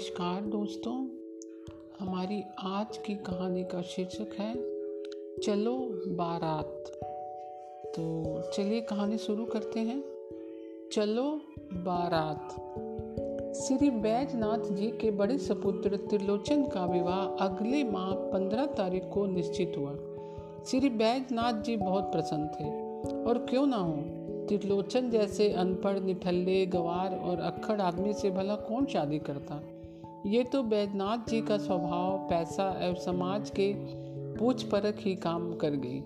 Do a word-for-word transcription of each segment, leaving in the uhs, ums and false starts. नमस्कार दोस्तों, हमारी आज की कहानी का शीर्षक है चलो बारात। तो चलिए कहानी शुरू करते हैं। चलो बारात। श्री बैजनाथ जी के बड़े सपुत्र त्रिलोचन का विवाह अगले माह पंद्रह तारीख को निश्चित हुआ। श्री बैजनाथ जी बहुत प्रसन्न थे, और क्यों ना हो, त्रिलोचन जैसे अनपढ़, निठल्ले, गवार और अक्खड़ आदमी से भला कौन शादी करता। ये तो बैजनाथ जी का स्वभाव, पैसा और समाज के पूछ परख ही काम कर गई,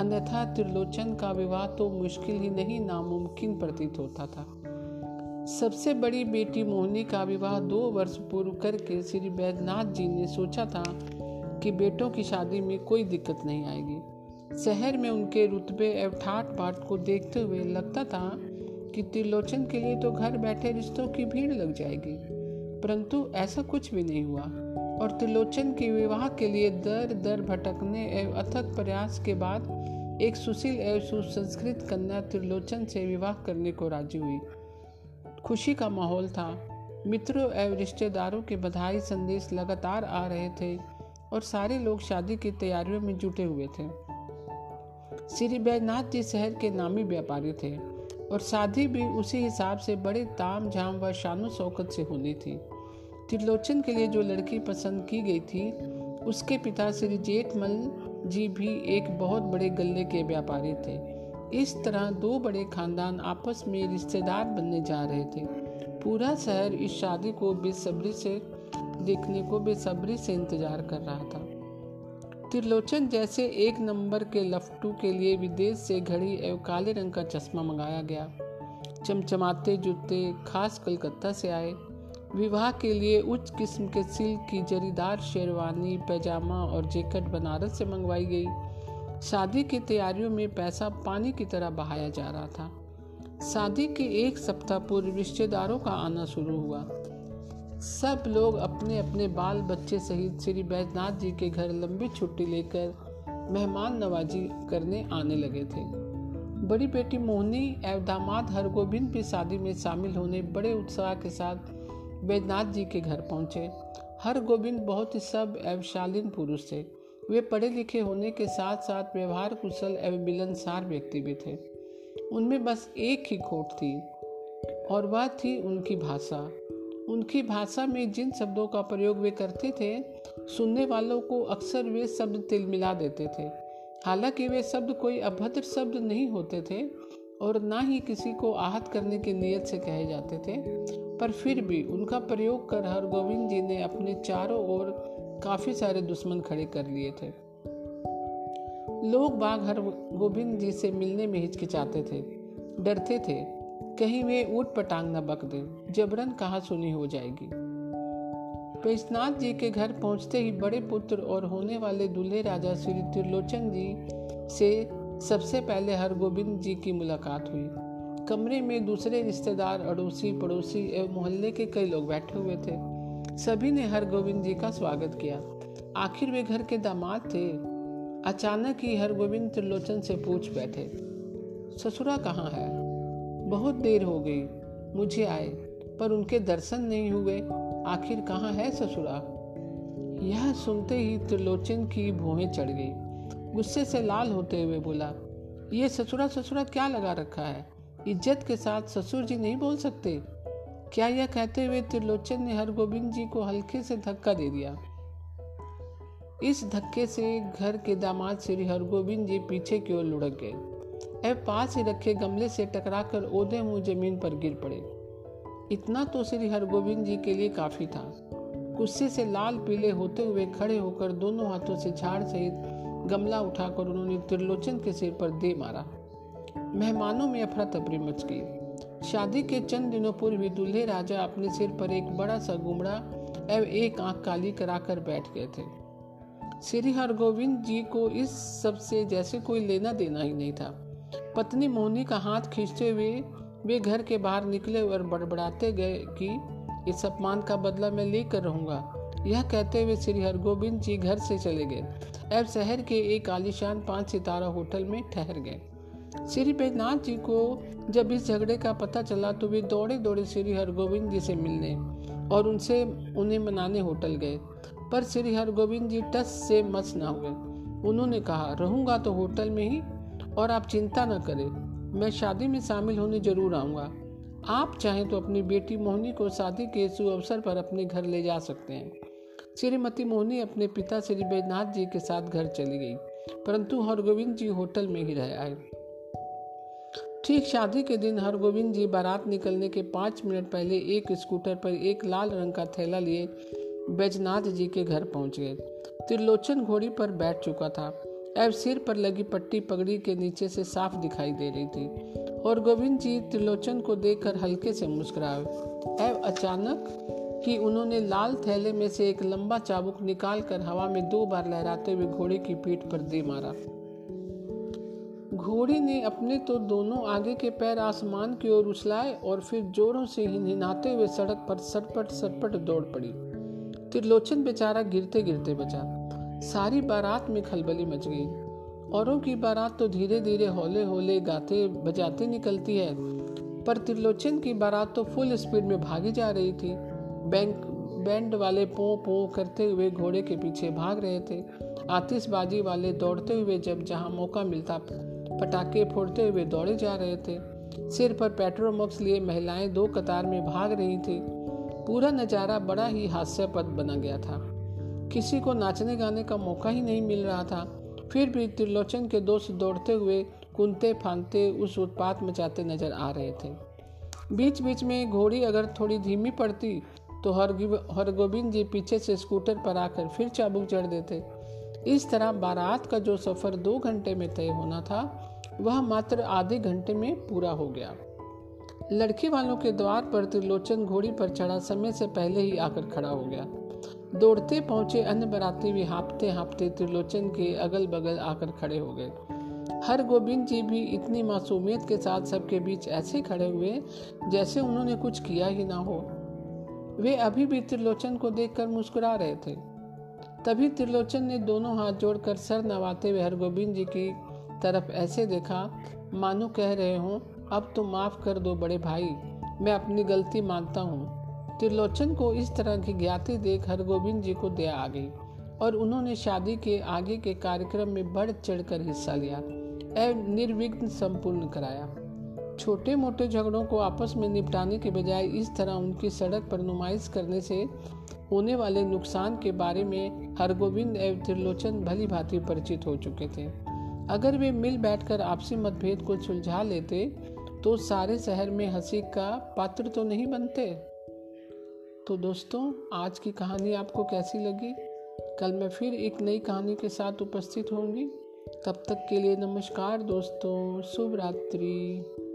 अन्यथा त्रिलोचन का विवाह तो मुश्किल ही नहीं नामुमकिन प्रतीत होता था। सबसे बड़ी बेटी मोहिनी का विवाह दो वर्ष पूर्व करके श्री बैजनाथ जी ने सोचा था कि बेटों की शादी में कोई दिक्कत नहीं आएगी। शहर में उनके रुतबे एवं ठाट बाट को देखते हुए लगता था कि त्रिलोचन के लिए तो घर बैठे रिश्तों की भीड़ लग जाएगी, परंतु ऐसा कुछ भी नहीं हुआ। और त्रिलोचन के विवाह के लिए दर दर भटकने एवं अथक प्रयास के बाद एक सुशील एवं सुसंस्कृत कन्या त्रिलोचन से विवाह करने को राजी हुई। खुशी का माहौल था। मित्रों एवं रिश्तेदारों के बधाई संदेश लगातार आ रहे थे और सारे लोग शादी की तैयारियों में जुटे हुए थे। श्री बैजनाथ जी शहर के नामी व्यापारी थे और शादी भी उसी हिसाब से बड़े ताम झाम व शानो शौकत से होनी थी। त्रिलोचन के लिए जो लड़की पसंद की गई थी, उसके पिता श्री जेठमल जी भी एक बहुत बड़े गल्ले के व्यापारी थे। इस तरह दो बड़े खानदान आपस में रिश्तेदार बनने जा रहे थे। पूरा शहर इस शादी को बेसब्री से देखने को बेसब्री से इंतजार कर रहा था। त्रिलोचन जैसे एक नंबर के लफटू के लिए विदेश से घड़ी एवं काले रंग का चश्मा मंगाया गया। चमचमाते जूते खास कलकत्ता से आए। विवाह के लिए उच्च किस्म के सिल्क की जरीदार शेरवानी, पैजामा और जैकेट बनारस से मंगवाई गई। शादी की तैयारियों में पैसा पानी की तरह बहाया जा रहा था। शादी के एक सप्ताह पूर्व रिश्तेदारों का आना शुरू हुआ। सब लोग अपने अपने बाल बच्चे सहित श्री बैजनाथ जी के घर लंबी छुट्टी लेकर मेहमान नवाजी करने आने लगे थे। बड़ी बेटी मोहिनी एवं दामाद हरगोविंद भी शादी में शामिल होने बड़े उत्साह के साथ बैजनाथ जी के घर पहुंचे। हरगोविंद बहुत ही सब एवं शालीन पुरुष थे। वे पढ़े लिखे होने के साथ साथ व्यवहार कुशल एवं मिलनसार व्यक्ति भी थे। उनमें बस एक ही खोट थी, और वह थी उनकी भाषा। उनकी भाषा में जिन शब्दों का प्रयोग वे करते थे, सुनने वालों को अक्सर वे शब्द तिलमिला देते थे। हालांकि वे शब्द कोई अभद्र शब्द नहीं होते थे और ना ही किसी को आहत करने की नीयत से कहे जाते थे, पर फिर भी उनका प्रयोग कर हरगोविंद जी ने अपने चारों ओर काफ़ी सारे दुश्मन खड़े कर लिए थे। लोग बाग हरगोविंद जी से मिलने में हिचकिचाते थे, डरते थे कहीं वे ऊट पटांग न बक दें, जबरन कहा सुनी हो जाएगी। बैजनाथ जी के घर पहुंचते ही बड़े पुत्र और होने वाले दूल्हे राजा श्री त्रिलोचन जी से सबसे पहले हरगोविंद जी की मुलाकात हुई। कमरे में दूसरे रिश्तेदार, अड़ोसी पड़ोसी एवं मोहल्ले के कई लोग बैठे हुए थे। सभी ने हरगोविंद जी का स्वागत किया। आखिर वे घर के दामाद थे। अचानक ही हरगोविंद त्रिलोचन से पूछ बैठे, ससुरा कहाँ है? बहुत देर हो गई मुझे आए, पर उनके दर्शन नहीं हुए। आखिर कहाँ है ससुरा? यह सुनते ही त्रिलोचन की भौहें चढ़ गई। गुस्से से लाल होते हुए बोला, ये ससुरा ससुरा क्या लगा रखा है? इज्जत के साथ ससुर जी नहीं बोल सकते क्या? यह कहते हुए त्रिलोचन ने हरगोविंद जी को हल्के से धक्का दे दिया। इस धक्के से घर के दामाद श्री हरगोविंद जी पीछे की ओर लुढ़क गए। ए पास ही रखे गमले से टकराकर ओदे मुंह जमीन पर गिर पड़े। इतना तो श्री हरगोविंद जी के लिए काफी था। गुस्से से लाल पीले होते हुए खड़े होकर दोनों हाथों से झाड़ सहित गमला उठाकर उन्होंने त्रिलोचन के सिर पर दे मारा। मेहमानों में अफरा तफरी मच गई। शादी के चंद दिनों पूर्व दूल्हे राजा अपने सिर पर एक बड़ा सा गुमड़ा एवं एक आंख काली कराकर बैठ गए थे। श्री हरगोविंद जी को इस सबसे जैसे कोई लेना देना ही नहीं था। पत्नी मोहिनी का हाथ खींचते हुए वे घर के बाहर निकले और बड़बड़ाते गए कि इस अपमान का बदला मैं लेकर रहूंगा। यह कहते हुए श्री हरगोविंद जी घर से चले गए और शहर के एक आलीशान पांच सितारा होटल में ठहर गए। श्री बैजनाथ जी को जब इस झगड़े का पता चला तो वे दौड़े दौड़े श्री हरगोविंद जी से मिलने और उनसे उन्हें मनाने होटल गए, पर श्री हरगोविंद जी टस से मस ना हुए। उन्होंने कहा, रहूँगा तो होटल में ही, और आप चिंता न करें, मैं शादी में शामिल होने जरूर आऊँगा। आप चाहें तो अपनी बेटी मोहिनी को शादी के शुभ अवसर पर अपने घर ले जा सकते हैं। श्रीमती मोहिनी अपने पिता श्री बैद्यनाथ जी के साथ घर चली गई, परंतु हरगोविंद जी होटल में ही रह आए। ठीक शादी के दिन हरगोविंद जी बारात निकलने के पाँच मिनट पहले एक स्कूटर पर एक लाल रंग का थैला लिए बैजनाथ जी के घर पहुंच गए। त्रिलोचन घोड़ी पर बैठ चुका था, अब सिर पर लगी पट्टी पगड़ी के नीचे से साफ दिखाई दे रही थी। और गोविंद जी त्रिलोचन को देखकर हल्के से मुस्कुराए। अब अचानक ही उन्होंने लाल थैले में से एक लंबा चाबुक निकालकर हवा में दो बार लहराते हुए घोड़े की पीठ पर दे मारा। घोड़ी ने अपने तो दोनों आगे के पैर आसमान की ओर उछलाए और फिर जोरों से हिनहिनाते हुए सड़क पर सटपट सटपट दौड़ पड़ी। त्रिलोचन बेचारा गिरते गिरते बचा। सारी बारात में खलबली मच गई। औरों की बारात तो धीरे धीरे हौले हौले गाते बजाते निकलती है, पर त्रिलोचन की बारात तो फुल स्पीड में भागी जा रही थी। बैंक बैंड वाले पों पों करते हुए घोड़े के पीछे भाग रहे थे। आतिशबाजी वाले दौड़ते हुए जब जहां मौका मिलता पटाखे फोड़ते हुए दौड़े जा रहे थे। सिर पर पेट्रोमक्स लिए महिलाएं दो कतार में भाग रही थी। पूरा नज़ारा बड़ा ही हास्यास्पद बना गया था। किसी को नाचने गाने का मौका ही नहीं मिल रहा था, फिर भी त्रिलोचन के दोस्त दौड़ते हुए कूदते फांदते उस उत्पात मचाते नजर आ रहे थे। बीच बीच में घोड़ी अगर थोड़ी धीमी पड़ती तो हरगोविंद जी पीछे से स्कूटर पर आकर फिर चाबुक जड़ देते। इस तरह बारात का जो सफ़र दो घंटे में तय होना था वह मात्र आधे घंटे में पूरा हो गया। लड़की वालों के द्वार पर त्रिलोचन घोड़ी पर चढ़ा समय से पहले ही आकर खड़ा हो गया। दौड़ते पहुंचे अन्य बराती भी हाँपते हाँपते त्रिलोचन के अगल बगल आकर खड़े हो गए। हरगोविंद जी भी इतनी मासूमियत के साथ सबके बीच ऐसे खड़े हुए जैसे उन्होंने कुछ किया ही ना हो। वे अभी भी त्रिलोचन को देखकर मुस्कुरा रहे थे। तभी त्रिलोचन ने दोनों हाथ जोड़कर सर नवाते हुए हरगोविंद जी की तरफ ऐसे देखा मानो कह रहे हों, अब तो माफ़ कर दो बड़े भाई, मैं अपनी गलती मानता हूँ। त्रिलोचन को इस तरह की ज्ञाति देख हरगोविंद जी को दया आ गई और उन्होंने शादी के आगे के कार्यक्रम में बढ़ चढ़कर हिस्सा लिया एवं निर्विघ्न संपूर्ण कराया। छोटे मोटे झगड़ों को आपस में निपटाने के बजाय इस तरह उनकी सड़क पर नुमाइश करने से होने वाले नुकसान के बारे में हरगोविंद एवं त्रिलोचन भली भांति परिचित हो चुके थे। अगर वे मिल बैठकर आपसी मतभेद को सुलझा लेते तो सारे शहर में हंसी का पात्र तो नहीं बनते। तो दोस्तों, आज की कहानी आपको कैसी लगी? कल मैं फिर एक नई कहानी के साथ उपस्थित होंगी। तब तक के लिए नमस्कार दोस्तों, शुभ रात्रि।